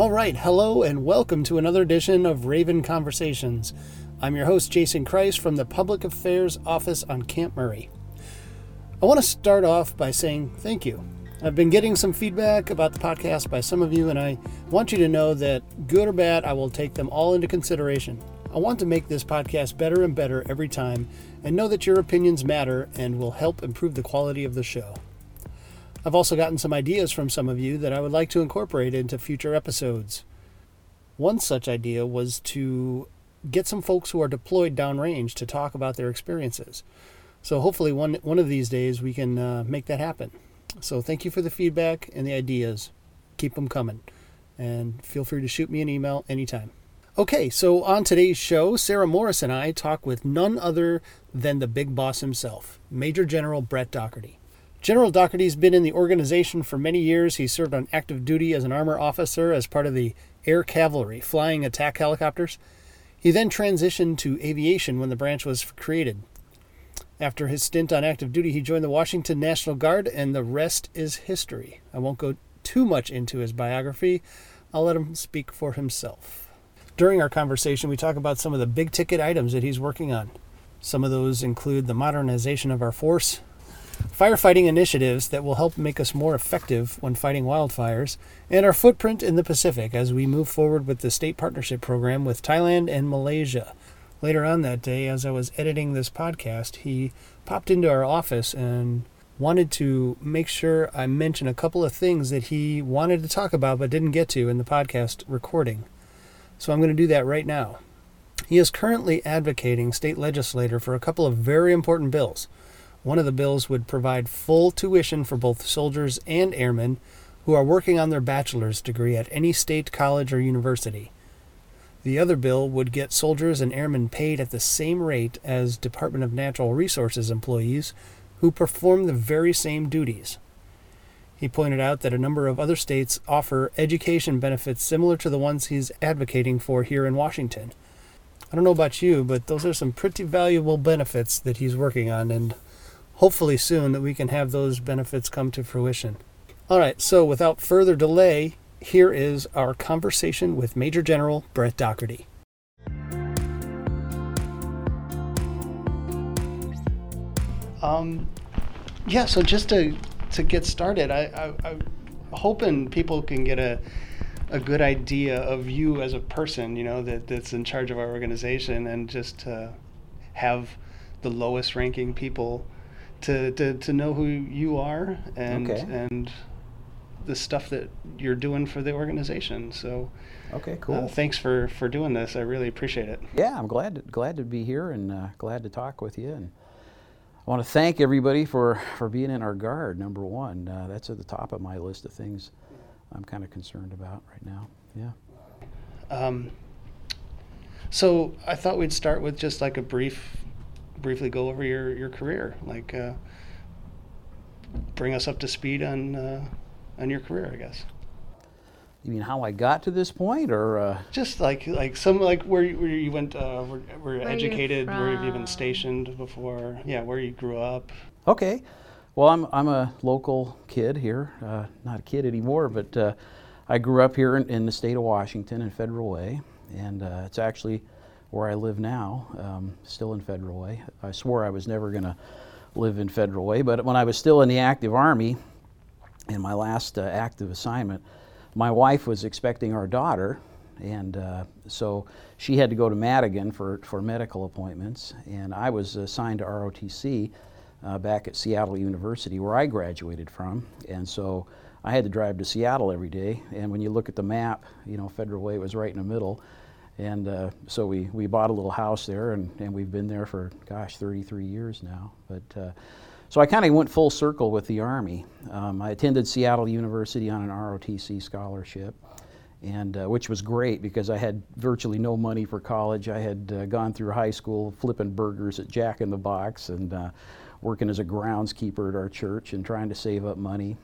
All right, hello and welcome to another edition of Raven Conversations. I'm your host, Jason Kreiss, from the Public Affairs Office on Camp Murray. I want to start off by saying thank you. I've been getting some feedback about the podcast by some of you, and I want you to know that, good or bad, I will take them all into consideration. I want to make this podcast better and better every time, and know that your opinions matter and will help improve the quality of the show. I've also gotten some ideas from some of you that I would like to incorporate into future episodes. One such idea was to get some folks who are deployed downrange to talk about their experiences. So hopefully one of these days we can make that happen. So thank you for the feedback and the ideas. Keep them coming. And feel free to shoot me an email anytime. Okay, so on today's show, Sarah Morris and I talk with none other than the big boss himself, Major General Bret Daugherty. General Daugherty's been in the organization for many years. He served on active duty as an armor officer as part of the Air Cavalry, flying attack helicopters. He then transitioned to aviation when the branch was created. After his stint on active duty, he joined the Washington National Guard, and the rest is history. I won't go too much into his biography. I'll let him speak for himself. During our conversation, we talk about some of the big-ticket items that he's working on. Some of those include the modernization of our force, firefighting initiatives that will help make us more effective when fighting wildfires, and our footprint in the Pacific as we move forward with the state partnership program with Thailand and Malaysia. Later on that day, as I was editing this podcast, he popped into our office and wanted to make sure I mention a couple of things that he wanted to talk about but didn't get to in the podcast recording. So I'm going to do that right now. He is currently advocating state legislature for a couple of very important bills. One of the bills would provide full tuition for both soldiers and airmen who are working on their bachelor's degree at any state college or university. The other bill would get soldiers and airmen paid at the same rate as Department of Natural Resources employees who perform the very same duties. He pointed out that a number of other states offer education benefits similar to the ones he's advocating for here in Washington. I don't know about you, but those are some pretty valuable benefits that he's working on, and hopefully soon that we can have those benefits come to fruition. All right, so without further delay, here is our conversation with Major General Bret Daugherty. So just to get started, I'm hoping people can get a good idea of you as a person, you know, that's in charge of our organization, and just to have the lowest ranking people to know who you are and the stuff that you're doing for the organization. So okay, cool. Thanks for doing this. I really appreciate it. Yeah, I'm glad to be here and glad to talk with you. And I want to thank everybody for being in our Guard. Number one, that's at the top of my list of things I'm kind of concerned about right now. Yeah. So I thought we'd start with just like a briefly go over your career, like bring us up to speed on your career, I guess. You mean how I got to this point, or just like some like where you went, where you're educated, where have you been stationed before? Yeah, where you grew up. Okay, well I'm a local kid here, not a kid anymore, but I grew up here in the state of Washington in Federal Way, and it's actually where I live now, still in Federal Way. I swore I was never gonna live in Federal Way, but when I was still in the active Army, in my last active assignment, my wife was expecting our daughter, and so she had to go to Madigan for medical appointments, and I was assigned to ROTC back at Seattle University, where I graduated from, and so I had to drive to Seattle every day, and when you look at the map, you know, Federal Way was right in the middle. And so we bought a little house there, and we've been there for, 33 years now. But so I kind of went full circle with the Army. I attended Seattle University on an ROTC scholarship, and which was great because I had virtually no money for college. I had gone through high school flipping burgers at Jack in the Box and working as a groundskeeper at our church and trying to save up money.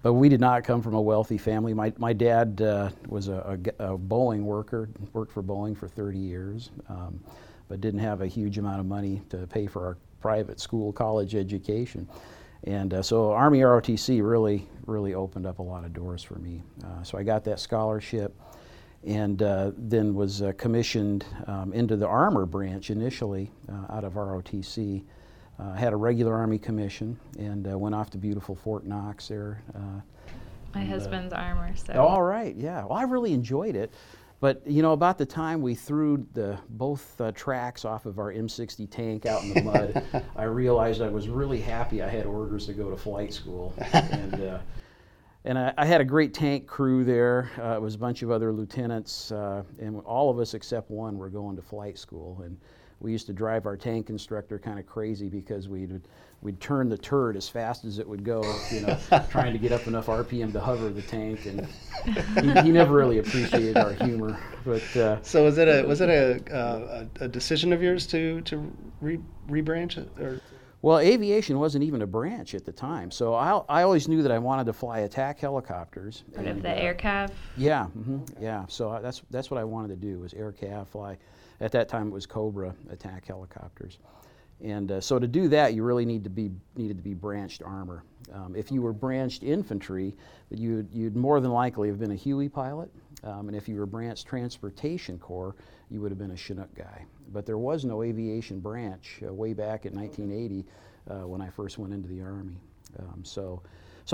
But we did not come from a wealthy family. My dad was a Boeing worker, worked for Boeing for 30 years, but didn't have a huge amount of money to pay for our private school college education. And so Army ROTC really opened up a lot of doors for me. So I got that scholarship, and then was commissioned into the armor branch initially out of ROTC. Had a regular Army commission, and went off to beautiful Fort Knox there. My husband's armor, so. All right, yeah. Well, I really enjoyed it. But, you know, about the time we threw both tracks off of our M60 tank out in the mud, I realized I was really happy I had orders to go to flight school. And I had a great tank crew there. It was a bunch of other lieutenants, and all of us except one were going to flight school. And we used to drive our tank instructor kind of crazy because we'd turn the turret as fast as it would go, you know, trying to get up enough RPM to hover the tank, and he never really appreciated our humor. But so was it a decision of yours to rebranch it? Or? Well, aviation wasn't even a branch at the time, so I always knew that I wanted to fly attack helicopters. Part of the Air Cav. Yeah, mm-hmm, yeah. So that's what I wanted to do, was Air Cav fly. At that time, it was Cobra attack helicopters, and so to do that, you really needed to be branched armor. If you were branched infantry, you'd more than likely have been a Huey pilot, and if you were branched transportation corps, you would have been a Chinook guy. But there was no aviation branch way back in 1980 when I first went into the Army. So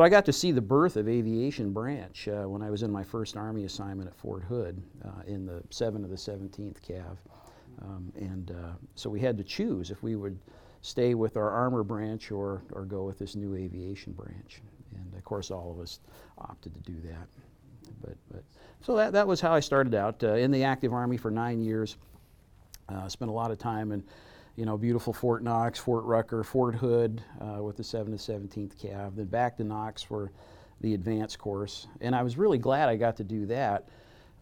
I got to see the birth of aviation branch when I was in my first Army assignment at Fort Hood in the 7th of the 17th Cav. So we had to choose if we would stay with our armor branch or go with this new aviation branch. And of course, all of us opted to do that. So that was how I started out in the active Army for 9 years. Spent a lot of time in, you know, beautiful Fort Knox, Fort Rucker, Fort Hood with the 7th and 17th Cav, then back to Knox for the advanced course. And I was really glad I got to do that.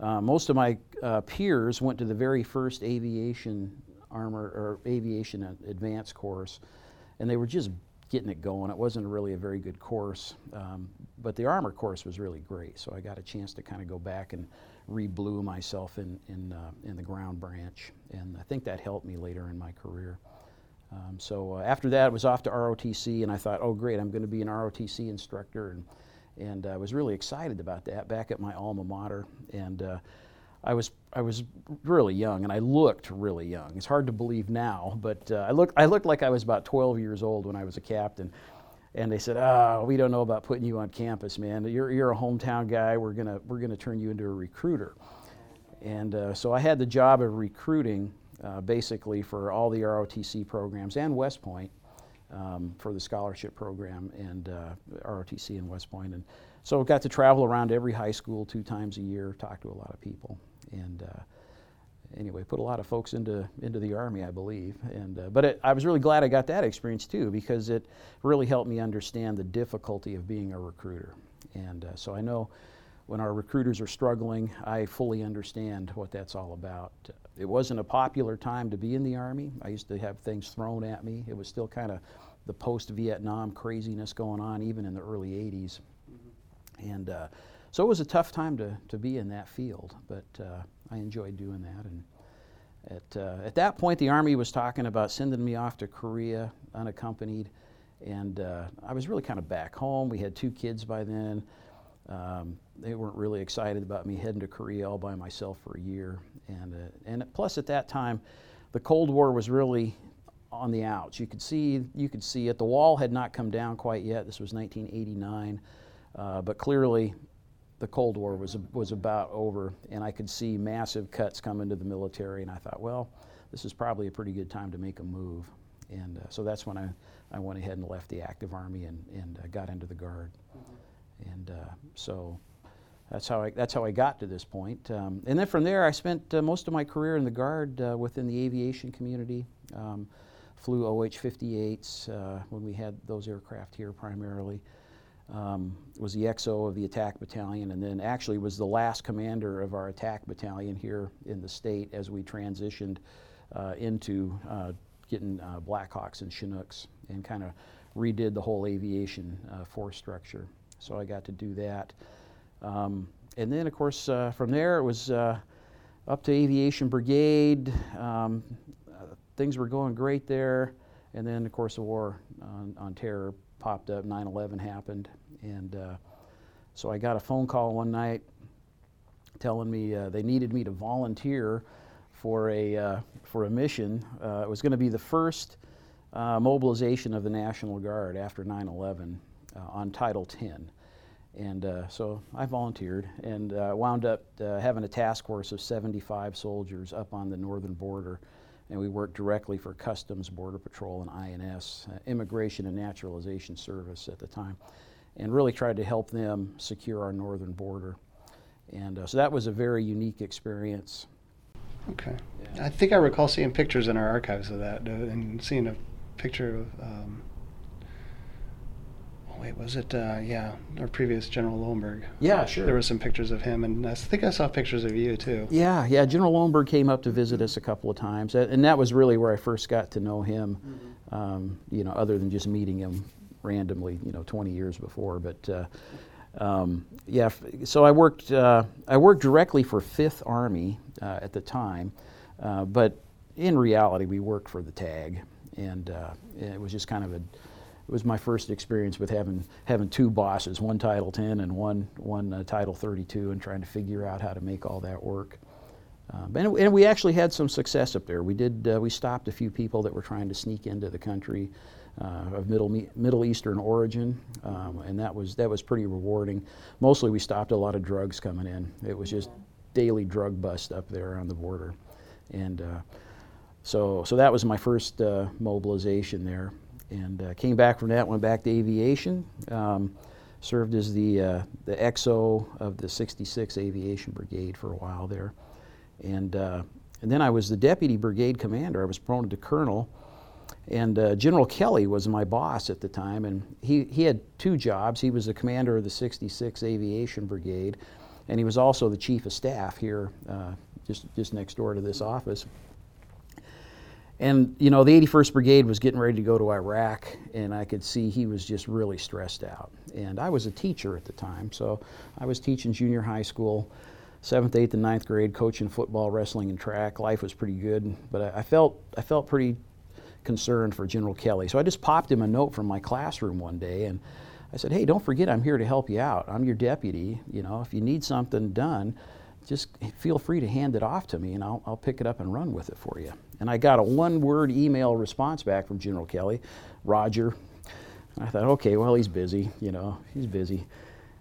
Most of my peers went to the very first aviation armor or aviation advanced course, and they were just getting it going. It wasn't really a very good course, but the armor course was really great. So I got a chance to kind of go back and re-blew myself in the ground branch, and I think that helped me later in my career. After that, I was off to ROTC, and I thought, oh great, I'm going to be an ROTC instructor, and I was really excited about that back at my alma mater. And I was really young, and I looked really young. It's hard to believe now, but I looked like I was about 12 years old when I was a captain. And they said, we don't know about putting you on campus, man. You're a hometown guy. We're gonna turn you into a recruiter. And so I had the job of recruiting basically for all the ROTC programs and West Point for the scholarship program and ROTC in West Point. And so I got to travel around every high school 2 times a year, talk to a lot of people, and anyway, put a lot of folks into the Army, I believe. And I was really glad I got that experience too, because it really helped me understand the difficulty of being a recruiter. And so I know when our recruiters are struggling, I fully understand what that's all about. It wasn't a popular time to be in the Army. I used to have things thrown at me. It was still kind of the post-Vietnam craziness going on, even in the early 80s. And so it was a tough time to be in that field, but I enjoyed doing that. And at that point, the Army was talking about sending me off to Korea unaccompanied, and I was really kind of back home. We had 2 kids by then. They weren't really excited about me heading to Korea all by myself for a year. And plus, at that time, the Cold War was really on the outs. You could see it. The wall had not come down quite yet. This was 1989, but clearly, the Cold War was about over, and I could see massive cuts coming to the military, and I thought, well, this is probably a pretty good time to make a move. And so that's when I went ahead and left the active Army and got into the Guard. Mm-hmm. And so that's how I got to this point. And then from there, I spent most of my career in the Guard within the aviation community. Flew OH-58s when we had those aircraft here primarily. Was the XO of the attack battalion, and then actually was the last commander of our attack battalion here in the state as we transitioned into getting Blackhawks and Chinooks, and kind of redid the whole aviation force structure. So I got to do that. And then, of course, from there it was up to Aviation Brigade. Things were going great there. And then, of course, the war on terror popped up, 9/11 happened, and so I got a phone call one night telling me they needed me to volunteer for a mission. It was going to be the first mobilization of the National Guard after 9/11 on Title X. And so I volunteered and wound up having a task force of 75 soldiers up on the northern border. And we worked directly for Customs, Border Patrol, and INS, Immigration and Naturalization Service at the time, and really tried to help them secure our northern border. And so that was a very unique experience. Okay. Yeah. I think I recall seeing pictures in our archives of that and seeing a picture of, our previous General Lohenberg. Yeah, sure. There were some pictures of him, and I think I saw pictures of you too. Yeah, General Lohenberg came up to visit us a couple of times, and that was really where I first got to know him, mm-hmm. Other than just meeting him randomly, 20 years before. But so I worked directly for 5th Army at the time, but in reality we worked for the TAG, and it was just kind of it was my first experience with having two bosses, one Title 10 and one Title 32, and trying to figure out how to make all that work. And we actually had some success up there. We did. We stopped a few people that were trying to sneak into the country of Middle Eastern origin, and that was pretty rewarding. Mostly, we stopped a lot of drugs coming in. It was just daily drug bust up there on the border, and so that was my first mobilization there. And came back from that, went back to aviation, served as the XO of the 66th Aviation Brigade for a while there. And then I was the deputy brigade commander. I was promoted to colonel. And General Kelly was my boss at the time, and he had two jobs. He was the commander of the 66th Aviation Brigade, and he was also the chief of staff here just next door to this office. And, the 81st Brigade was getting ready to go to Iraq, and I could see he was just really stressed out. And I was a teacher at the time, so I was teaching junior high school, 7th, 8th, and 9th grade, coaching football, wrestling, and track. Life was pretty good, but I felt pretty concerned for General Kelly. So I just popped him a note from my classroom one day, and I said, "Hey, don't forget I'm here to help you out. I'm your deputy. If you need something done, just feel free to hand it off to me, and I'll pick it up and run with it for you." And I got a one-word email response back from General Kelly, "Roger." And I thought, okay, well, he's busy, he's busy.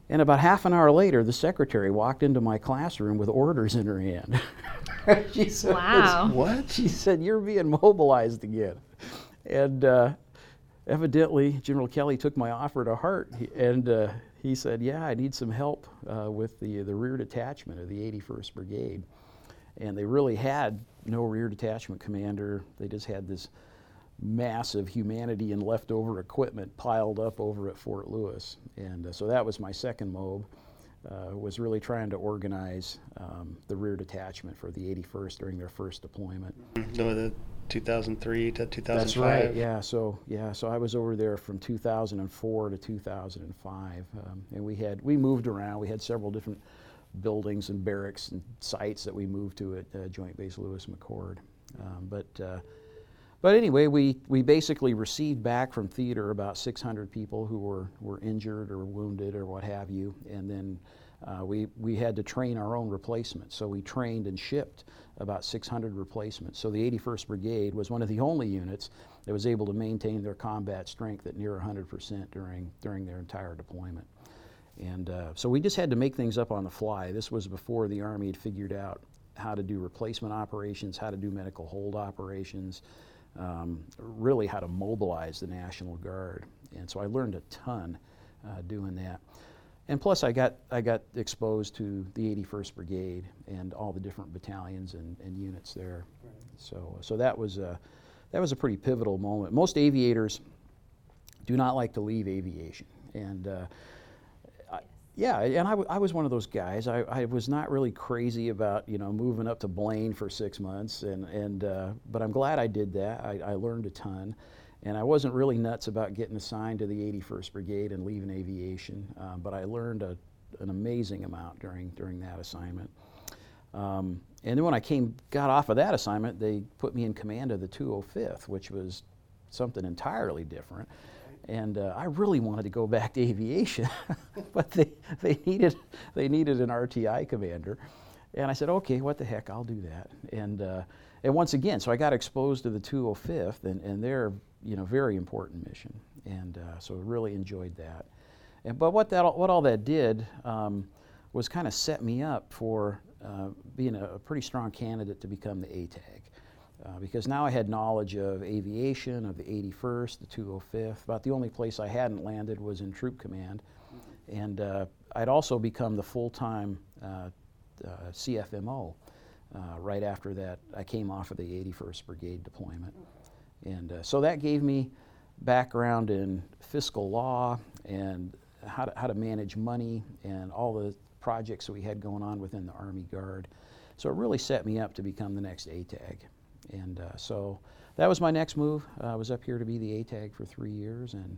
And about half an hour later, the secretary walked into my classroom with orders in her hand. She said, wow. What? She said, "You're being mobilized again." And evidently, General Kelly took my offer to heart, and he said, "Yeah, I need some help with the rear detachment of the 81st Brigade." And they really had no rear detachment commander. They just had this massive humanity and leftover equipment piled up over at Fort Lewis. And so that was my second mob, was really trying to organize the rear detachment for the 81st during their first deployment. The 2003 to 2005. That's right. So I was over there from 2004 to 2005, and we moved around. We had several different buildings and barracks and sites that we moved to at Joint Base Lewis-McChord. But anyway, we basically received back from theater about 600 people who were injured or wounded or what have you, and then we had to train our own replacements. So we trained and shipped about 600 replacements. So the 81st Brigade was one of the only units that was able to maintain their combat strength at near 100% during their entire deployment. And so we just had to make things up on the fly. This was before the Army had figured out how to do replacement operations, how to do medical hold operations, really how to mobilize the National Guard. And so I learned a ton doing that. And plus I got exposed to the 81st Brigade and all the different battalions and units there. Right. So that was a pretty pivotal moment. Most aviators do not like to leave aviation. And I was one of those guys. I was not really crazy about moving up to Blaine for 6 months, and but I'm glad I did that. I learned a ton, and I wasn't really nuts about getting assigned to the 81st Brigade and leaving aviation, but I learned an amazing amount during that assignment. And then when I got off of that assignment, they put me in command of the 205th, which was something entirely different. And I really wanted to go back to aviation, but they needed an RTI commander. And I said, okay, what the heck, I'll do that. And once again, so I got exposed to the 205th and their, you know, very important mission. And so really enjoyed that. But what all that did was kind of set me up for being a pretty strong candidate to become the ATAG. Because now I had knowledge of aviation, of the 81st, the 205th. About the only place I hadn't landed was in Troop Command. And I'd also become the full-time CFMO right after that. I came off of the 81st Brigade deployment. And so that gave me background in fiscal law and how to manage money and all the projects that we had going on within the Army Guard. So it really set me up to become the next ATAG. And so that was my next move. I was up here to be the ATAG for 3 years, and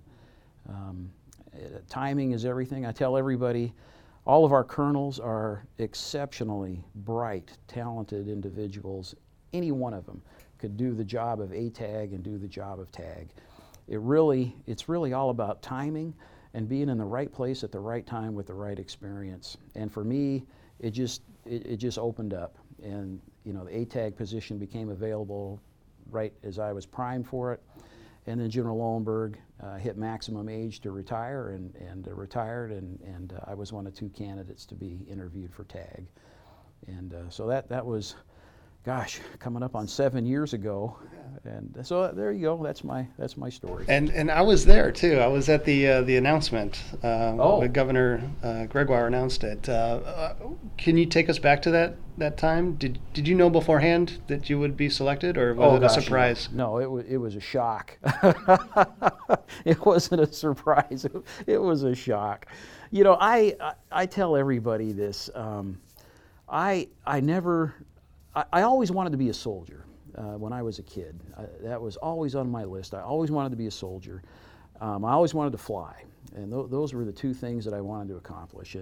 timing is everything. I tell everybody, all of our colonels are exceptionally bright, talented individuals. Any one of them could do the job of ATAG and do the job of TAG. It's really all about timing and being in the right place at the right time with the right experience. And for me, it just opened up. And you know, the ATAG position became available right as I was primed for it. And then General Lohenberg hit maximum age to retire and retired, and I was one of two candidates to be interviewed for TAG. And so that was, gosh, coming up on 7 years ago. And so there you go, that's my story. And I was there too. I was at the announcement. Governor Gregoire announced it. Can you take us back to that time? Did you know beforehand that you would be selected, or was it a surprise? No, it was a shock. It wasn't a surprise, it was a shock. You know, I tell everybody this, I always wanted to be a soldier when I was a kid. That was always on my list. I always wanted to be a soldier. I always wanted to fly, and those were the two things that I wanted to accomplish.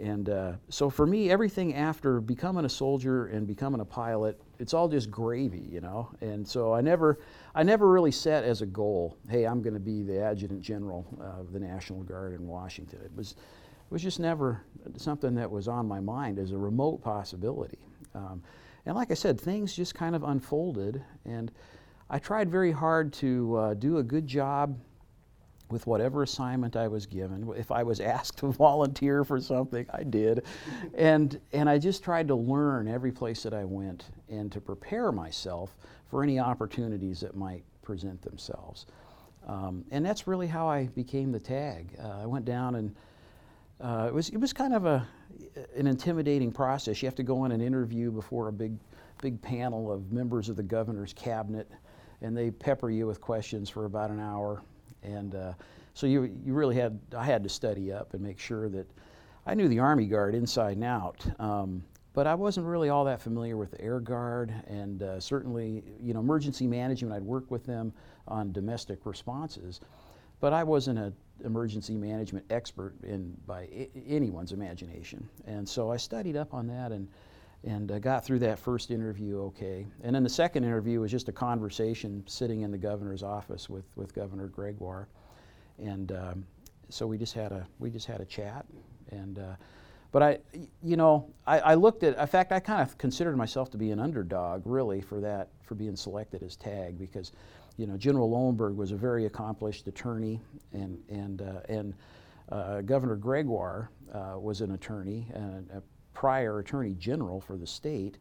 And so for me, everything after becoming a soldier and becoming a pilot, it's all just gravy, you know. And so I never really set as a goal, hey, I'm going to be the adjutant general of the National Guard in Washington. It was just never something that was on my mind as a remote possibility. And like I said, things just kind of unfolded, and I tried very hard to do a good job with whatever assignment I was given. If I was asked to volunteer for something, I did. And I just tried to learn every place that I went and to prepare myself for any opportunities that might present themselves. And that's really how I became the TAG. I went down and it was kind of an intimidating process. You have to go in and interview before a big panel of members of the governor's cabinet, and they pepper you with questions for about an hour. And so you really I had to study up and make sure that I knew the Army Guard inside and out. But I wasn't really all that familiar with the Air Guard, and certainly, you know, emergency management. I'd work with them on domestic responses, but I wasn't an emergency management expert by anyone's imagination. And so I studied up on that and got through that first interview okay. And then the second interview was just a conversation sitting in the governor's office with Governor Gregoire. And so we just had a chat. And but I looked at, in fact, I kind of considered myself to be an underdog really for being selected as TAG, because you know, General Lohenberg was a very accomplished attorney, and Governor Gregoire was an attorney, and a prior attorney general for the state.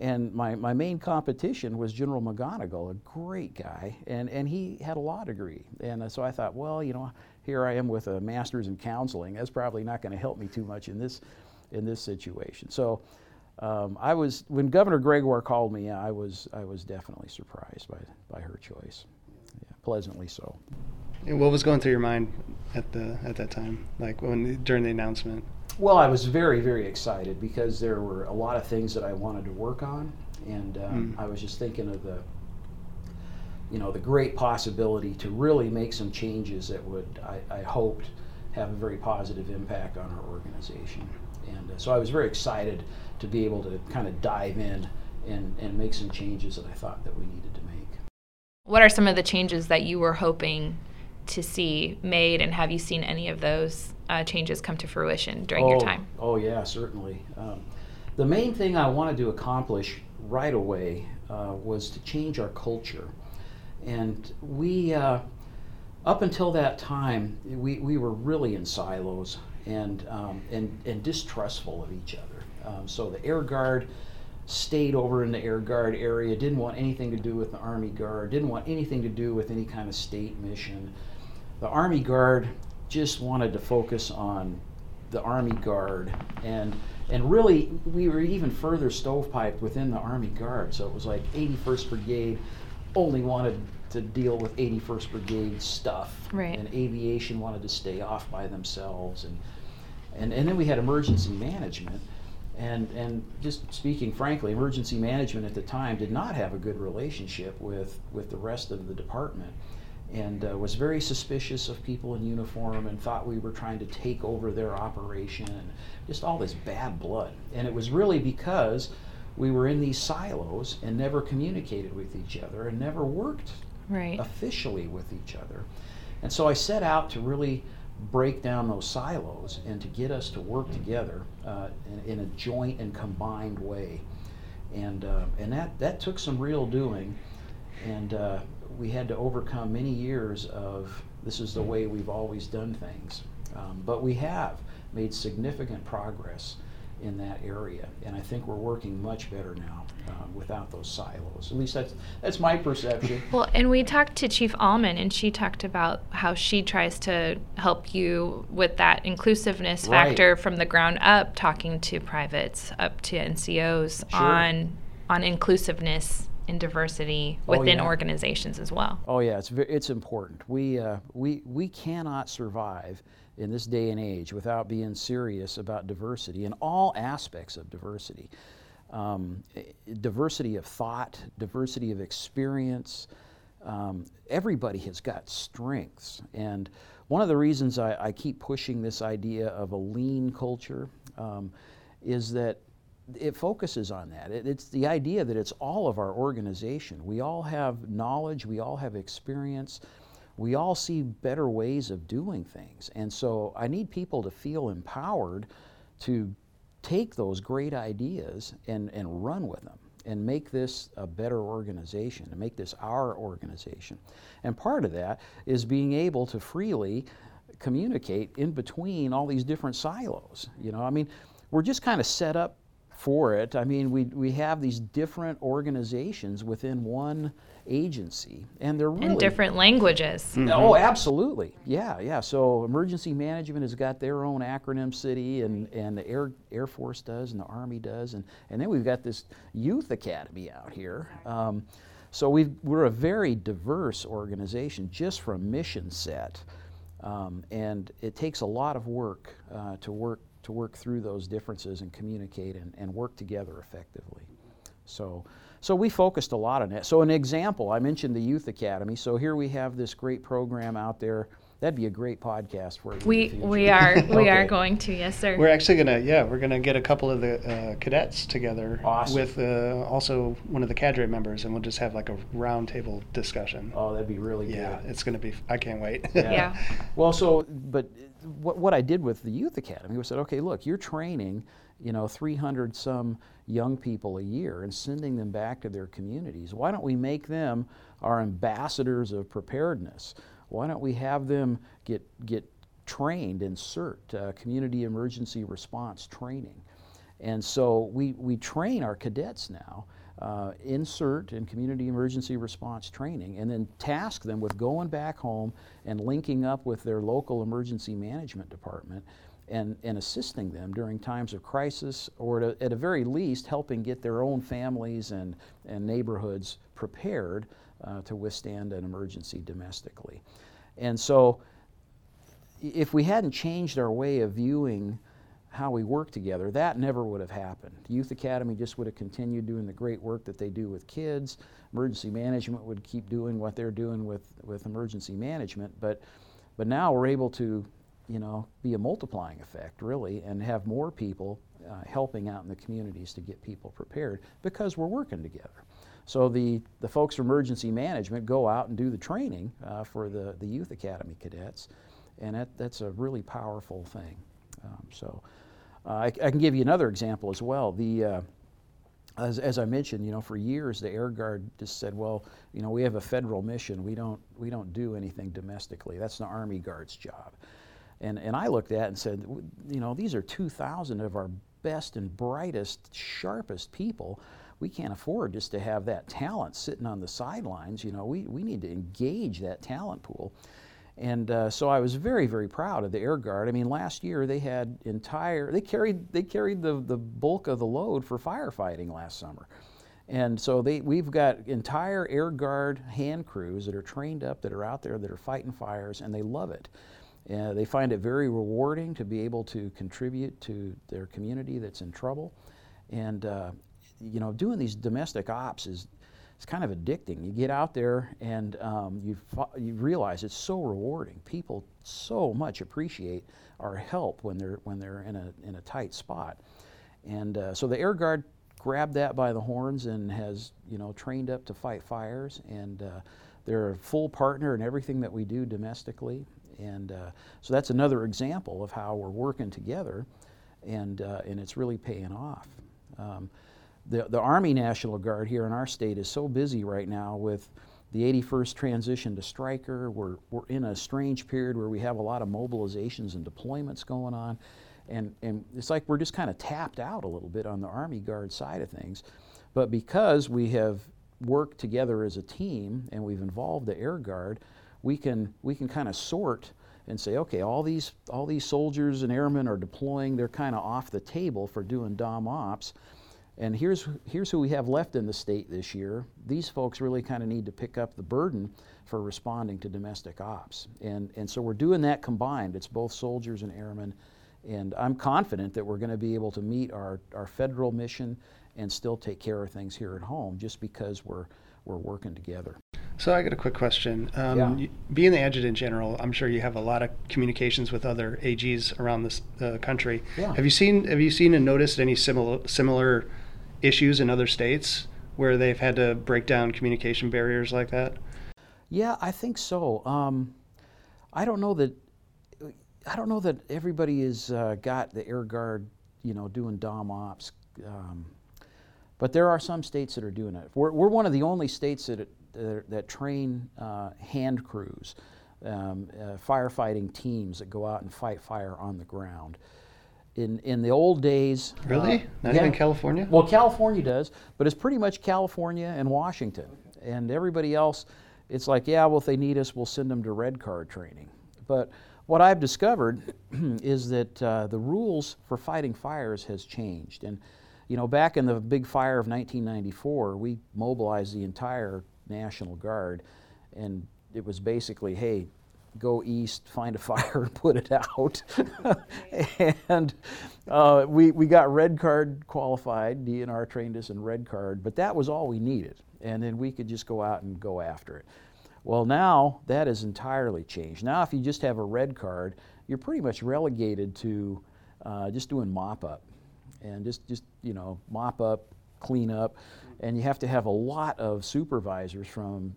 And my main competition was General McGonigal, a great guy, and he had a law degree. And so I thought, well, you know, here I am with a master's in counseling. That's probably not going to help me too much in this situation. So when Governor Gregoire called me, I was definitely surprised by her choice, yeah, pleasantly so. And what was going through your mind at that time, like during the announcement? Well, I was very, very excited because there were a lot of things that I wanted to work on, and I was just thinking of the great possibility to really make some changes that would, I hoped, have a very positive impact on our organization. And so I was very excited to be able to kind of dive in and make some changes that I thought that we needed to make. What are some of the changes that you were hoping to see made, and have you seen any of those changes come to fruition during your time? Oh yeah, certainly. The main thing I wanted to accomplish right away was to change our culture. And we, up until that time, we were really in silos and distrustful of each other. So the Air Guard stayed over in the Air Guard area, didn't want anything to do with the Army Guard, didn't want anything to do with any kind of state mission. The Army Guard just wanted to focus on the Army Guard, and really we were even further stovepiped within the Army Guard. So it was like 81st Brigade only wanted to deal with 81st Brigade stuff, right, and aviation wanted to stay off by themselves, and then we had emergency management, and just speaking frankly, emergency management at the time did not have a good relationship with the rest of the department, and was very suspicious of people in uniform and thought we were trying to take over their operation, and just all this bad blood. And it was really because we were in these silos and never communicated with each other and never worked right officially with each other. And so I set out to really break down those silos and to get us to work together in a joint and combined way. And that took some real doing. And we had to overcome many years of this is the way we've always done things. But we have made significant progress in that area, and I think we're working much better now without those silos. At least that's my perception. Well, and we talked to Chief Allman, and she talked about how she tries to help you with that inclusiveness factor right from the ground up, talking to privates up to NCOs sure on inclusiveness and diversity within organizations as well. Oh yeah, it's important. We cannot survive in this day and age without being serious about diversity and all aspects of diversity. Diversity of thought, diversity of experience. Everybody has got strengths. And one of the reasons I keep pushing this idea of a lean culture is that it focuses on that. It's the idea that it's all of our organization. We all have knowledge, we all have experience, we all see better ways of doing things. And so I need people to feel empowered to take those great ideas and run with them and make this a better organization, and make this our organization. And part of that is being able to freely communicate in between all these different silos. You know, I mean, we're just kind of set up for it. I mean, we have these different organizations within one agency, and they're really in different languages. Mm-hmm. Oh, absolutely. Yeah. So emergency management has got their own acronym city, and the Air Force does, and the Army does, and then we've got this Youth Academy out here. So we're a very diverse organization just from mission set, and it takes a lot of work to work through those differences and communicate and work together effectively. So we focused a lot on that. So an example, I mentioned the Youth Academy. So here we have this great program out there. That'd be a great podcast for you. We are going to, yes sir. We're actually gonna get a couple of the cadets together with also one of the cadre members, and we'll just have like a roundtable discussion. Oh, that'd be really good. Yeah, it's gonna be. I can't wait. Yeah. Well, but what I did with the Youth Academy was said, okay, look, you're training, 300 some young people a year and sending them back to their communities. Why don't we make them our ambassadors of preparedness? Why don't we have them get trained in CERT, community emergency response training? And so we train our cadets now in CERT and community emergency response training, and then task them with going back home and linking up with their local emergency management department and assisting them during times of crisis, or at a very least helping get their own families and neighborhoods prepared to withstand an emergency domestically. And so if we hadn't changed our way of viewing how we work together, that never would have happened. Youth Academy just would have continued doing the great work that they do with kids. Emergency management would keep doing what they're doing with emergency management, but now we're able to be a multiplying effect really, and have more people helping out in the communities to get people prepared because we're working together. So the folks from emergency management go out and do the training for the Youth Academy cadets, and that's a really powerful thing. I can give you another example as well. As I mentioned, for years the Air Guard just said, well, we have a federal mission. We don't do anything domestically. That's the Army Guard's job. And I looked at it and said, these are 2,000 of our best and brightest, sharpest people. We can't afford just to have that talent sitting on the sidelines. We need to engage that talent pool. And so I was very, very proud of the Air Guard. I mean, last year they had they carried the bulk of the load for firefighting last summer. And so we've got entire Air Guard hand crews that are trained up, that are out there, that are fighting fires, and they love it. They find it very rewarding to be able to contribute to their community that's in trouble. And doing these domestic ops is kind of addicting. You get out there and you realize it's so rewarding. People so much appreciate our help when they're in a tight spot. And so the Air Guard grabbed that by the horns and has trained up to fight fires. And they're a full partner in everything that we do domestically. And so that's another example of how we're working together, and it's really paying off. The Army National Guard here in our state is so busy right now with the 81st transition to Stryker. We're in a strange period where we have a lot of mobilizations and deployments going on, and it's like we're just kind of tapped out a little bit on the Army Guard side of things. But because we have worked together as a team and we've involved the Air Guard, we can kind of sort and say, okay, all these soldiers and airmen are deploying, they're kind of off the table for doing dom ops, and here's who we have left in the state this year. These folks really kind of need to pick up the burden for responding to domestic ops, and so we're doing that combined. It's both soldiers and airmen, and I'm confident that we're going to be able to meet our federal mission and still take care of things here at home, just because we're working together. So I got a quick question. Being the Adjutant General, I'm sure you have a lot of communications with other AGs around this country. Yeah. Have you seen and noticed any similar issues in other states where they've had to break down communication barriers like that? Yeah, I think so. I don't know that everybody has got the Air Guard, doing dom ops, but there are some states that are doing it. We're one of the only states that train hand crews, firefighting teams that go out and fight fire on the ground. In the old days... Really? Not even California? Well, California does, but it's pretty much California and Washington. Okay. And everybody else, it's like, if they need us, we'll send them to Red Card training. But what I've discovered is that the rules for fighting fires has changed. And, back in the big fire of 1994, we mobilized the entire National Guard, and it was basically, hey, go east, find a fire, and put it out. And we got Red Card qualified. DNR trained us in Red Card, but that was all we needed, and then we could just go out and go after it. Well, now that has entirely changed. Now if you just have a Red Card, you're pretty much relegated to just doing mop-up, and just mop-up, clean-up, and you have to have a lot of supervisors from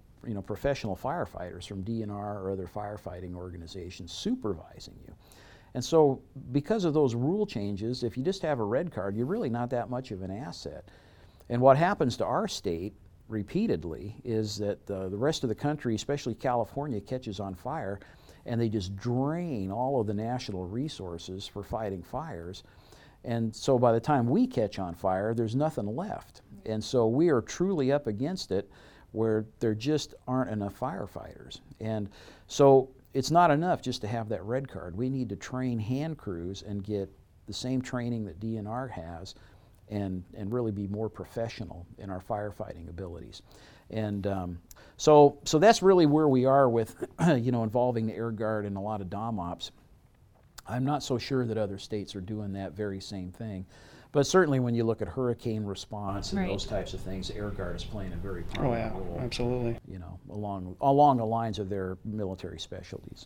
professional firefighters from DNR or other firefighting organizations supervising you. And so because of those rule changes, if you just have a Red Card, you're really not that much of an asset. And what happens to our state repeatedly is that the rest of the country, especially California, catches on fire, and they just drain all of the national resources for fighting fires. And so by the time we catch on fire, there's nothing left. And so we are truly up against it where there just aren't enough firefighters. And so it's not enough just to have that Red Card. We need to train hand crews and get the same training that DNR has and really be more professional in our firefighting abilities. And so that's really where we are with, involving the Air Guard and a lot of dom ops. I'm not so sure that other states are doing that very same thing. But certainly when you look at hurricane response and those types of things, the Air Guard is playing a very prominent role. Absolutely. Along the lines of their military specialties.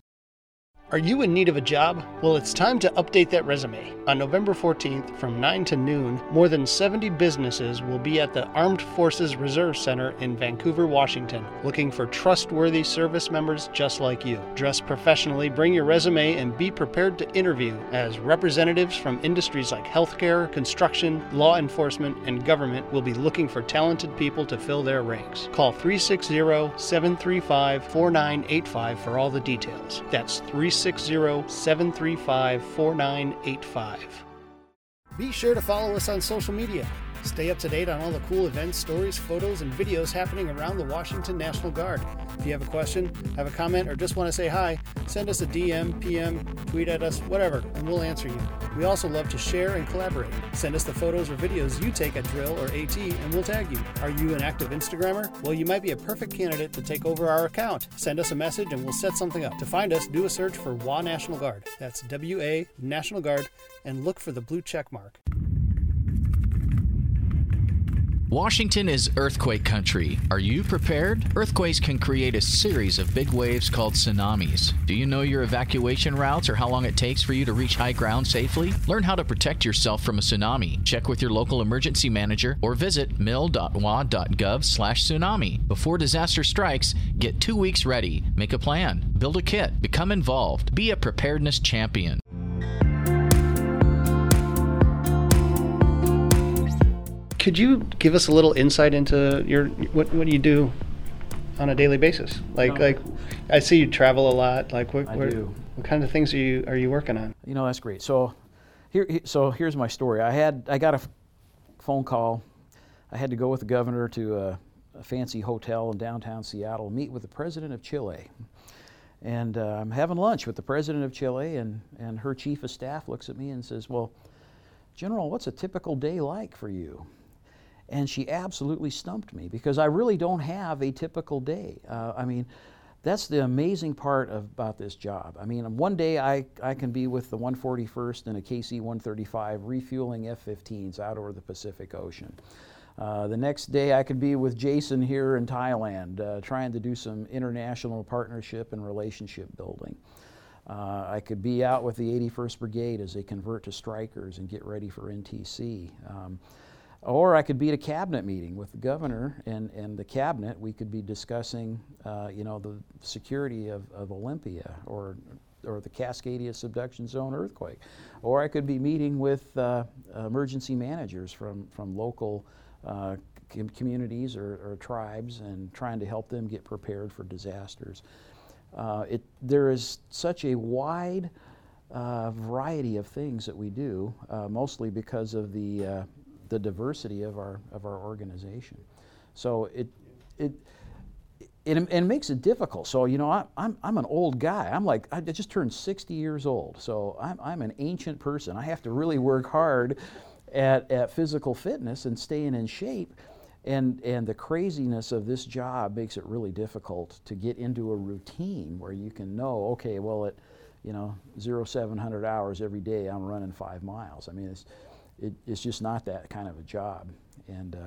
Are you in need of a job? Well, it's time to update that resume. On November 14th from 9 to noon, more than 70 businesses will be at the Armed Forces Reserve Center in Vancouver, Washington, looking for trustworthy service members just like you. Dress professionally, bring your resume, and be prepared to interview as representatives from industries like healthcare, construction, law enforcement, and government will be looking for talented people to fill their ranks. Call 360-735-4985 for all the details. That's 360-735-4985. Be sure to follow us on social media. Stay up to date on all the cool events, stories, photos, and videos happening around the Washington National Guard. If you have a question, have a comment, or just want to say hi, send us a DM, PM, tweet at us, whatever, and we'll answer you. We also love to share and collaborate. Send us the photos or videos you take at drill or AT, and we'll tag you. Are you an active Instagrammer? Well, you might be a perfect candidate to take over our account. Send us a message, and we'll set something up. To find us, do a search for WA National Guard. That's WA National Guard, and look for the blue check mark. Washington is earthquake country. Are you prepared? Earthquakes can create a series of big waves called tsunamis. Do you know your evacuation routes or how long it takes for you to reach high ground safely? Learn how to protect yourself from a tsunami. Check with your local emergency manager or visit mil.wa.gov/tsunami. Before disaster strikes, get 2 weeks ready. Make a plan. Build a kit. Become involved. Be a preparedness champion. Could you give us a little insight into your what do you do on a daily basis? Like I see you travel a lot. Like what kind of things are you working on? You know, that's great. So here's my story. I got a phone call. I had to go with the governor to a fancy hotel in downtown Seattle, meet with the president of Chile, and I'm having lunch with the president of Chile, and her chief of staff looks at me and says, "Well, General, what's a typical day like for you?" And she absolutely stumped me, because I really don't have a typical day. I mean, that's the amazing part about this job. I mean, one day I can be with the 141st in a KC-135 refueling F-15s out over the Pacific Ocean. The next day I could be with Jason here in Thailand trying to do some international partnership and relationship building. I could be out with the 81st Brigade as they convert to Strykers and get ready for NTC. Or I could be at a cabinet meeting with the governor and the cabinet. We could be discussing, the security of Olympia or the Cascadia subduction zone earthquake. Or I could be meeting with emergency managers from local communities or tribes and trying to help them get prepared for disasters. There is such a wide variety of things that we do, mostly because of the diversity of our organization. So it makes it difficult. So I'm an old guy. I just turned 60 years old. So I'm an ancient person. I have to really work hard at physical fitness and staying in shape. And the craziness of this job makes it really difficult to get into a routine where you can know, okay, well, at 700 hours every day, I'm running 5 miles. I mean, it's just not that kind of a job. And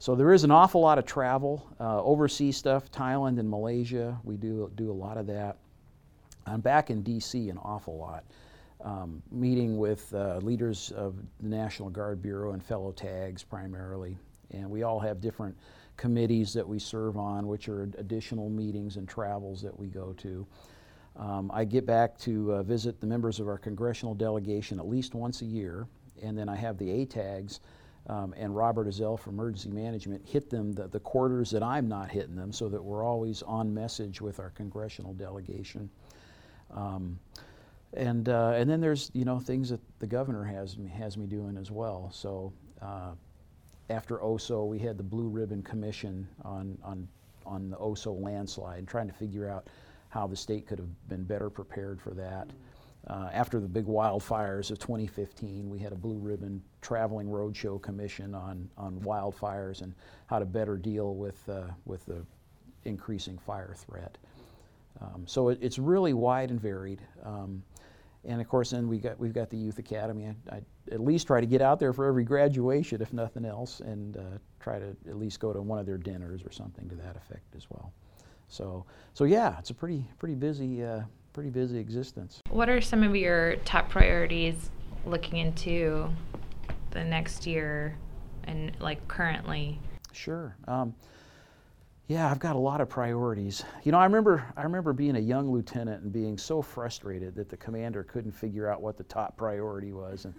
so there is an awful lot of travel, overseas stuff, Thailand and Malaysia. We do a lot of that. I'm back in D.C. an awful lot, meeting with leaders of the National Guard Bureau and fellow TAGs primarily. And we all have different committees that we serve on, which are additional meetings and travels that we go to. I get back to visit the members of our congressional delegation at least once a year, and then I have the ATAGs and Robert Azell from Emergency Management hit them the quarters that I'm not hitting them, so that we're always on message with our congressional delegation. And then there's things that the governor has me doing as well. So. After Oso, we had the Blue Ribbon Commission on the Oso landslide, trying to figure out how the state could have been better prepared for that. After the big wildfires of 2015, we had a Blue Ribbon Traveling Roadshow Commission on wildfires and how to better deal with the increasing fire threat. So it's really wide and varied. And of course, then we've got the Youth Academy. I at least try to get out there for every graduation, if nothing else, and try to at least go to one of their dinners or something to that effect as well. So yeah, it's a pretty busy pretty busy existence. What are some of your top priorities looking into the next year and like currently? Sure. Yeah, I've got a lot of priorities. You know, I remember being a young lieutenant and being so frustrated that the commander couldn't figure out what the top priority was, and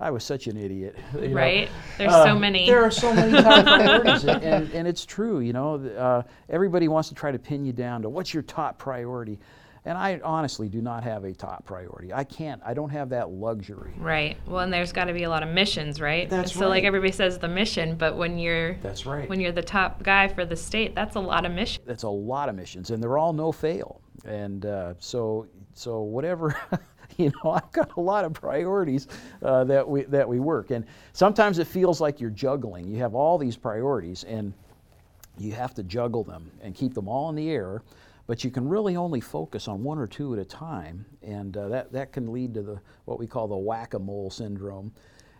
I was such an idiot. Right? There are so many top priorities, and it's true. You know, everybody wants to try to pin you down to what's your top priority, and I honestly do not have a top priority. I don't have that luxury. Right. Well, and there's got to be a lot of missions, right? That's right. So, like, everybody says the mission, but when you're the top guy for the state, that's a lot of missions. That's a lot of missions, and they're all no fail. And so whatever. You know, I've got a lot of priorities that we work, and sometimes it feels like you're juggling. You have all these priorities, and you have to juggle them and keep them all in the air, but you can really only focus on one or two at a time, and that can lead to what we call the whack-a-mole syndrome,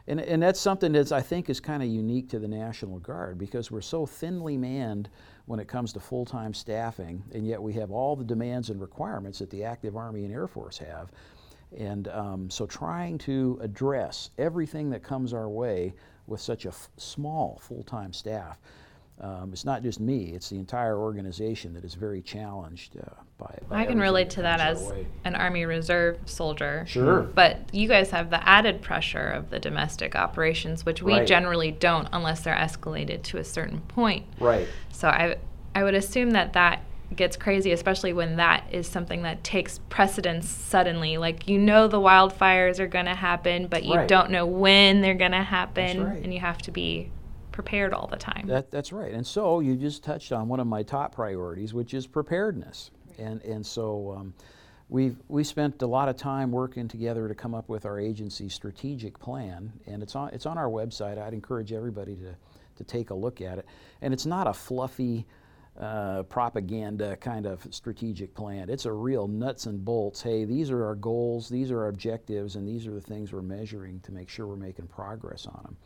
and that's something that I think is kind of unique to the National Guard because we're so thinly manned when it comes to full-time staffing, and yet we have all the demands and requirements that the active Army and Air Force have. And so trying to address everything that comes our way with such a small full-time staff, it's not just me, it's the entire organization that is very challenged by I can relate to that as an Army Reserve soldier. Sure. But you guys have the added pressure of the domestic operations, which we generally don't unless they're escalated to a certain point. Right. So I would assume that gets crazy, especially when that is something that takes precedence suddenly. Like, you know, the wildfires are going to happen, but you don't know when they're going to happen, and you have to be prepared all the time. That's right. And so you just touched on one of my top priorities, which is preparedness. And so we spent a lot of time working together to come up with our agency's strategic plan, and it's on our website. I'd encourage everybody to take a look at it. And it's not a fluffy propaganda kind of strategic plan. It's a real nuts and bolts. Hey, these are our goals, these are our objectives, and these are the things we're measuring to make sure we're making progress on them.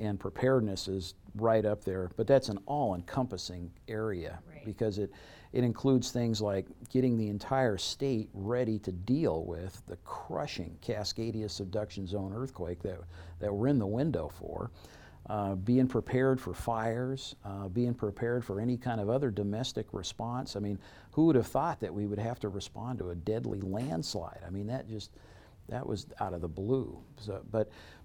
And preparedness is right up there, but that's an all-encompassing area because it includes things like getting the entire state ready to deal with the crushing Cascadia subduction zone earthquake that we're in the window for. Being prepared for fires, being prepared for any kind of other domestic response. I mean, who would have thought that we would have to respond to a deadly landslide? I mean, that was out of the blue. So,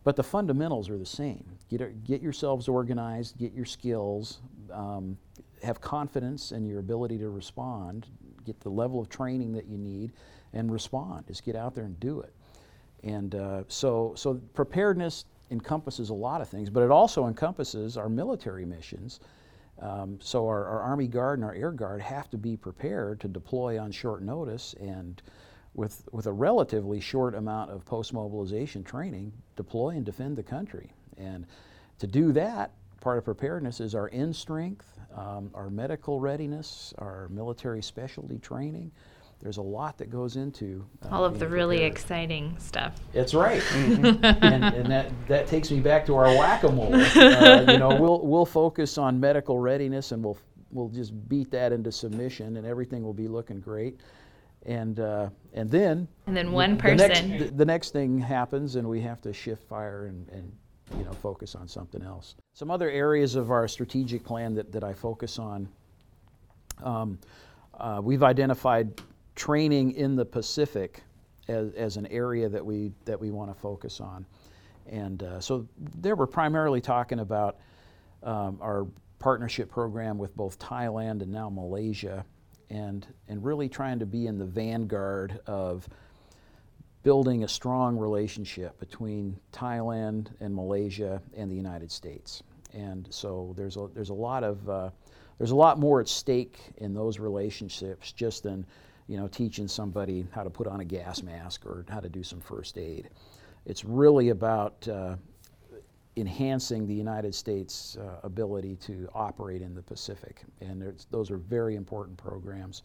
but the fundamentals are the same. Get yourselves organized, get your skills, have confidence in your ability to respond, get the level of training that you need, and respond. Just get out there and do it. And so preparedness encompasses a lot of things, but it also encompasses our military missions. So our Army Guard and our Air Guard have to be prepared to deploy on short notice, and with a relatively short amount of post-mobilization training, deploy and defend the country. And to do that, part of preparedness is our in strength, our medical readiness, our military specialty training. There's a lot that goes into all of the really exciting stuff. That's right. Mm-hmm. and that takes me back to our whack-a-mole. You know, we'll focus on medical readiness, and we'll just beat that into submission, and everything will be looking great. And then one person. The next thing happens, and we have to shift fire and you know, focus on something else. Some other areas of our strategic plan that I focus on. We've identified training in the Pacific as an area that we want to focus on, and so there we're primarily talking about our partnership program with both Thailand and now Malaysia, and really trying to be in the vanguard of building a strong relationship between Thailand and Malaysia and the United States. And so there's a lot more at stake in those relationships just than, you know, teaching somebody how to put on a gas mask or how to do some first aid. It's really about enhancing the United States' ability to operate in the Pacific, and those are very important programs.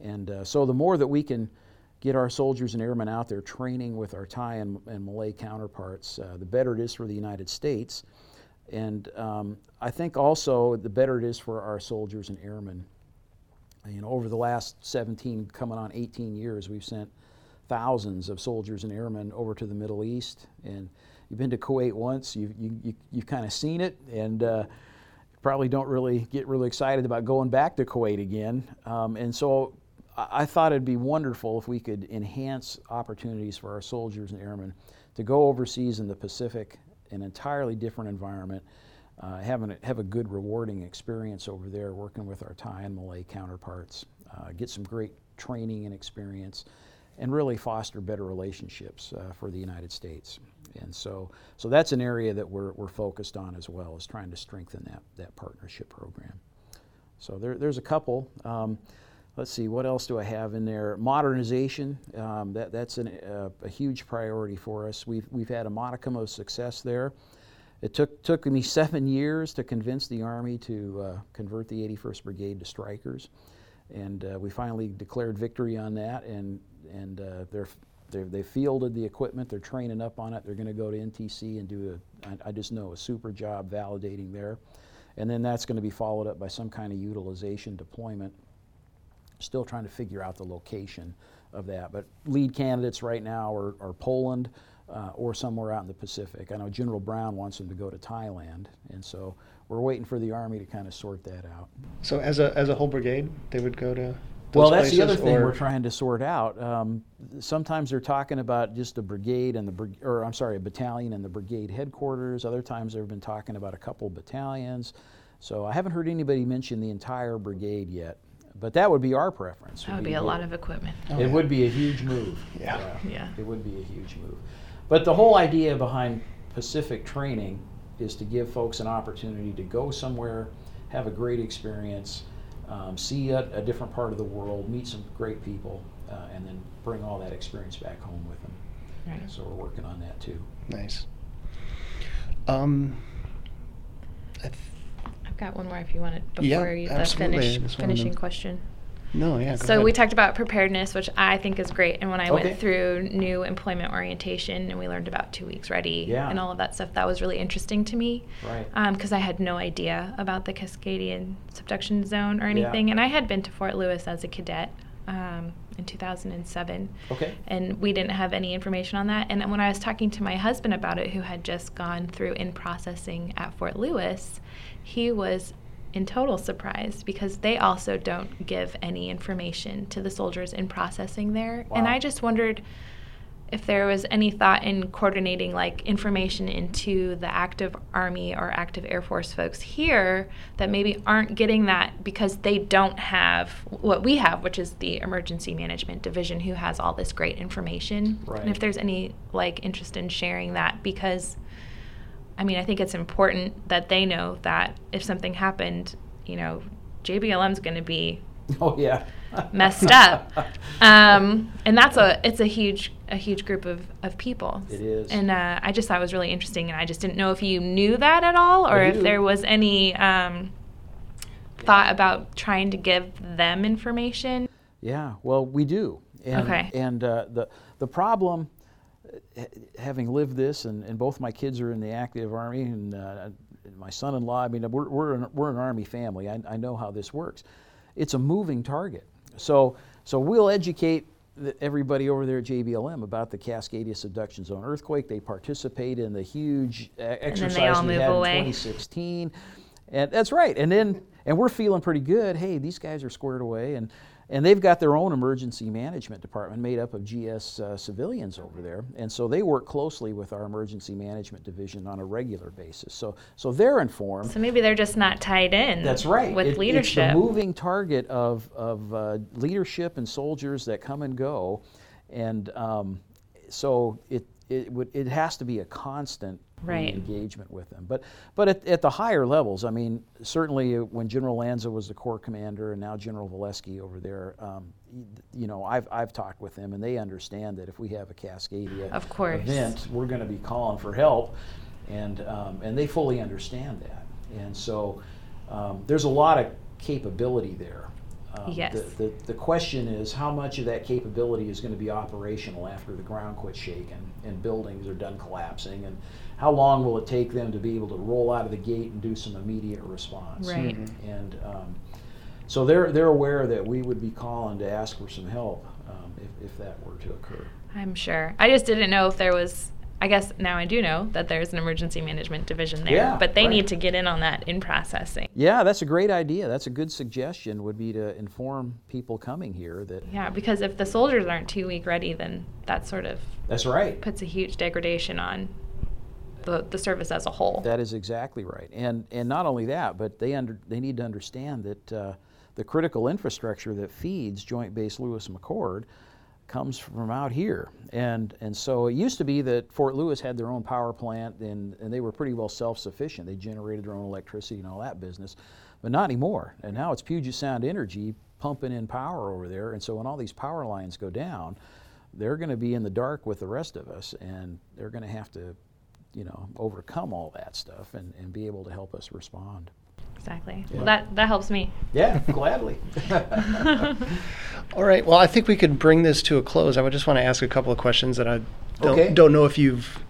And so the more that we can get our soldiers and airmen out there training with our Thai and Malay counterparts, the better it is for the United States, and I think also the better it is for our soldiers and airmen. You know, over the last 17, coming on 18 years, we've sent thousands of soldiers and airmen over to the Middle East. And you've been to Kuwait once, you've kind of seen it, and probably don't really get really excited about going back to Kuwait again. And so I thought it'd be wonderful if we could enhance opportunities for our soldiers and airmen to go overseas in the Pacific, an entirely different environment, have a good rewarding experience over there, working with our Thai and Malay counterparts, get some great training and experience, and really foster better relationships for the United States. And so that's an area that we're focused on as well, is trying to strengthen that partnership program. So there's a couple. Let's see, what else do I have in there? Modernization, that's a huge priority for us. We've had a modicum of success there. It took me 7 years to convince the Army to convert the 81st Brigade to Strykers, and we finally declared victory on that. And they fielded the equipment. They're training up on it. They're going to go to NTC and do I just know a super job validating there, and then that's going to be followed up by some kind of utilization deployment. Still trying to figure out the location of that, but lead candidates right now are Poland or somewhere out in the Pacific. I know General Brown wants them to go to Thailand, and so we're waiting for the Army to kind of sort that out. So as a whole brigade, they would go to those Well, that's places, the other thing we're trying to sort out. Sometimes they're talking about just a brigade and a battalion and the brigade headquarters. Other times they've been talking about a couple battalions. So I haven't heard anybody mention the entire brigade yet. But that would be our preference. That would be a lot of equipment. Oh, it would be a huge move. Yeah. It would be a huge move. But the whole idea behind Pacific training is to give folks an opportunity to go somewhere, have a great experience, see a different part of the world, meet some great people, and then bring all that experience back home with them. Right. So we're working on that too. Nice. I've got one more if you want it before finishing question. No, yeah. So we talked about preparedness, which I think is great. And when I went through new employment orientation and we learned about 2 weeks ready and all of that stuff, that was really interesting to me. Right. Because I had no idea about the Cascadia subduction zone or anything. Yeah. And I had been to Fort Lewis as a cadet in 2007. Okay. And we didn't have any information on that. And when I was talking to my husband about it, who had just gone through in-processing at Fort Lewis, he was in total surprise because they also don't give any information to the soldiers in processing there. Wow. And I just wondered if there was any thought in coordinating like information into the active Army or active Air Force folks here that maybe aren't getting that because they don't have what we have, which is the Emergency Management Division, who has all this great information. Right. And if there's any like interest in sharing that, because I mean, I think it's important that they know that if something happened, you know, JBLM's going to be messed up, and it's a huge group of people. It is, and I just thought it was really interesting, and I just didn't know if you knew that at all, or if there was any thought about trying to give them information. Yeah, well, we do, and the problem. Having lived this, and both my kids are in the active Army, and my son-in-law, I mean, we're an Army family. I know how this works. It's a moving target. So we'll educate everybody over there at JBLM about the Cascadia subduction zone earthquake. They participate in the huge exercise we had in 2016, and that's right. And we're feeling pretty good. Hey, these guys are squared away, and they've got their own emergency management department made up of GS civilians over there. And so they work closely with our emergency management division on a regular basis. So they're informed. So maybe they're just not tied in. That's right. With leadership. It's the moving target of leadership and soldiers that come and go. And so it has to be a constant engagement with them. But at the higher levels, I mean, certainly when General Lanza was the Corps Commander and now General Valesky over there, you know, I've talked with them and they understand that if we have a Cascadia event, we're going to be calling for help, and they fully understand that. And so there's a lot of capability there. Yes. The question is how much of that capability is going to be operational after the ground quits shaking and buildings are done collapsing, and how long will it take them to be able to roll out of the gate and do some immediate response? Right. Mm-hmm. And So they're aware that we would be calling to ask for some help if that were to occur. I'm sure. I just didn't know if there was, I guess now I do know that there's an emergency management division there, but they need to get in on that in processing. Yeah, that's a great idea. That's a good suggestion, would be to inform people coming here that... Yeah, because if the soldiers aren't 2 week ready, then that sort of... That's right. ...puts a huge degradation on the service as a whole. That is exactly right. And not only that, but they need to understand that the critical infrastructure that feeds Joint Base Lewis-McChord comes from out here. And so it used to be that Fort Lewis had their own power plant, and they were pretty well self-sufficient. They generated their own electricity and all that business, but not anymore. And now it's Puget Sound Energy pumping in power over there. And so when all these power lines go down, they're going to be in the dark with the rest of us, and they're going to have to, you know, overcome all that stuff and be able to help us respond. Exactly. Yeah. Well, that helps me. Yeah, gladly. All right. Well, I think we could bring this to a close. I would just want to ask a couple of questions that I don't know if you've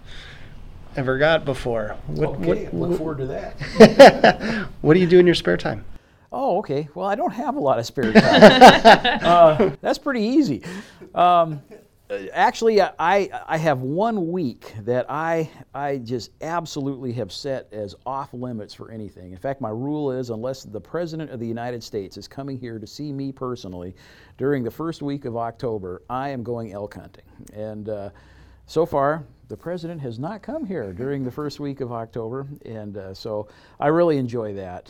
ever got before. Look forward to that. What do you do in your spare time? Oh, okay. Well, I don't have a lot of spare time. That's pretty easy. Actually, I have 1 week that I just absolutely have set as off limits for anything. In fact, my rule is unless the President of the United States is coming here to see me personally during the first week of October, I am going elk hunting. And so far, the President has not come here during the first week of October. And so I really enjoy that,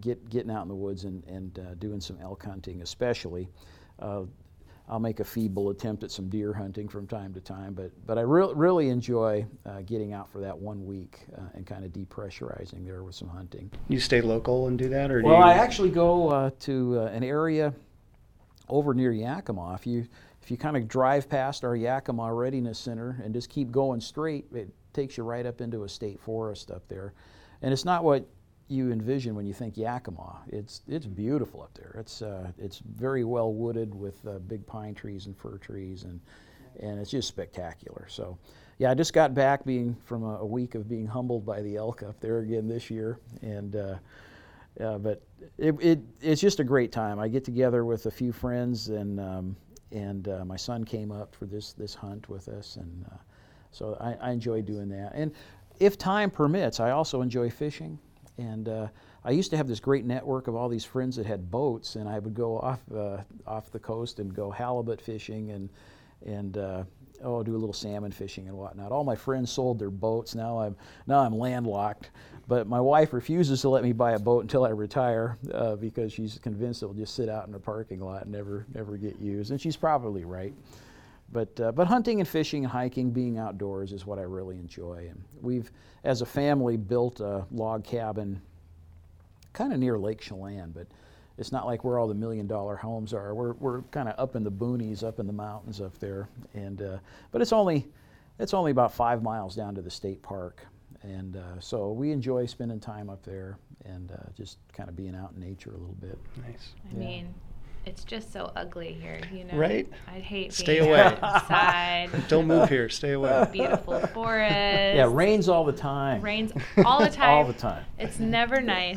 getting out in the woods and doing some elk hunting especially. I'll make a feeble attempt at some deer hunting from time to time, but I really enjoy getting out for that 1 week and kind of depressurizing there with some hunting. You stay local and do that, or do you? Well, I actually go to an area over near Yakima. If you kind of drive past our Yakima Readiness Center and just keep going straight, it takes you right up into a state forest up there, and it's not what you envision when you think Yakima. It's beautiful up there. It's very well wooded with big pine trees and fir trees, and it's just spectacular. So, yeah, I just got back from a week of being humbled by the elk up there again this year, and but it's just a great time. I get together with a few friends, and my son came up for this hunt with us, and so I enjoy doing that. And if time permits, I also enjoy fishing. And I used to have this great network of all these friends that had boats, and I would go off the coast and go halibut fishing and do a little salmon fishing and whatnot. All my friends sold their boats. Now I'm landlocked, but my wife refuses to let me buy a boat until I retire because she's convinced it'll just sit out in a parking lot and never get used, and she's probably right. But hunting and fishing and hiking, being outdoors, is what I really enjoy. And we've, as a family, built a log cabin kind of near Lake Chelan, but it's not like where all the $1 million homes are. We're kind of up in the boonies, up in the mountains up there. And but it's only about 5 miles down to the state park. And so we enjoy spending time up there and just kind of being out in nature a little bit. Nice. I mean. It's just so ugly here, you know. Right? I'd hate being outside. Don't move here. Stay away. Beautiful forest. Yeah, rains all the time. Rains all the time. All the time. It's never nice.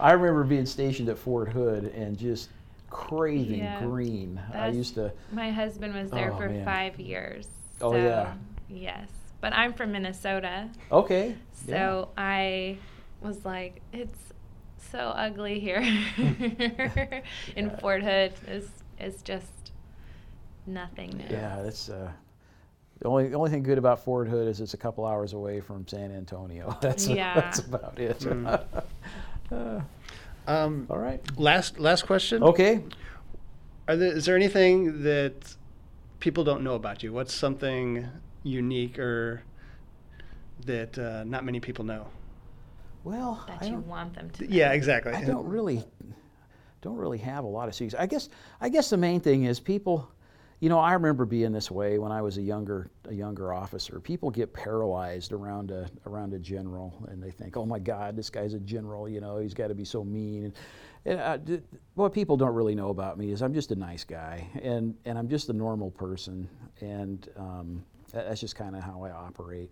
I remember being stationed at Fort Hood and just craving green. My husband was there for 5 years. So, oh, yeah. Yes. But I'm from Minnesota. Okay. So yeah. I was like, it's so ugly here. In Fort Hood is just nothingness. Yeah, that's the only thing good about Fort Hood is it's a couple hours away from San Antonio. That's about it. Mm. All right. Last question. Okay. Is there anything that people don't know about you? What's something unique or that not many people know? Well, that you want them to. Yeah, exactly. I don't really have a lot of secrets. I guess the main thing is people, you know, I remember being this way when I was a younger officer. People get paralyzed around a general, and they think, oh my God, this guy's a general. You know, he's got to be so mean. And what people don't really know about me is I'm just a nice guy, and I'm just a normal person, and that's just kind of how I operate.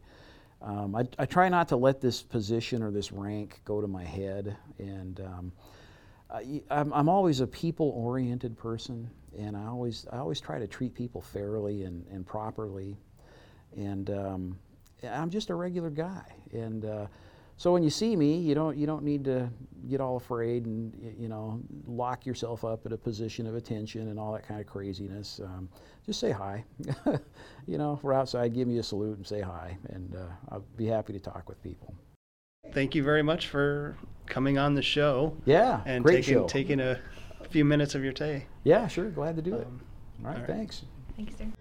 I try not to let this position or this rank go to my head, and I'm always a people-oriented person, and I always try to treat people fairly and properly, and I'm just a regular guy. And so when you see me, you don't need to get all afraid and lock yourself up at a position of attention and all that kind of craziness. Just say hi. If we're outside, give me a salute and say hi, and I'll be happy to talk with people. Thank you very much for coming on the show. Yeah, and great show. Taking a few minutes of your day. Yeah, sure. Glad to do it. All right, thanks. Thank you, sir.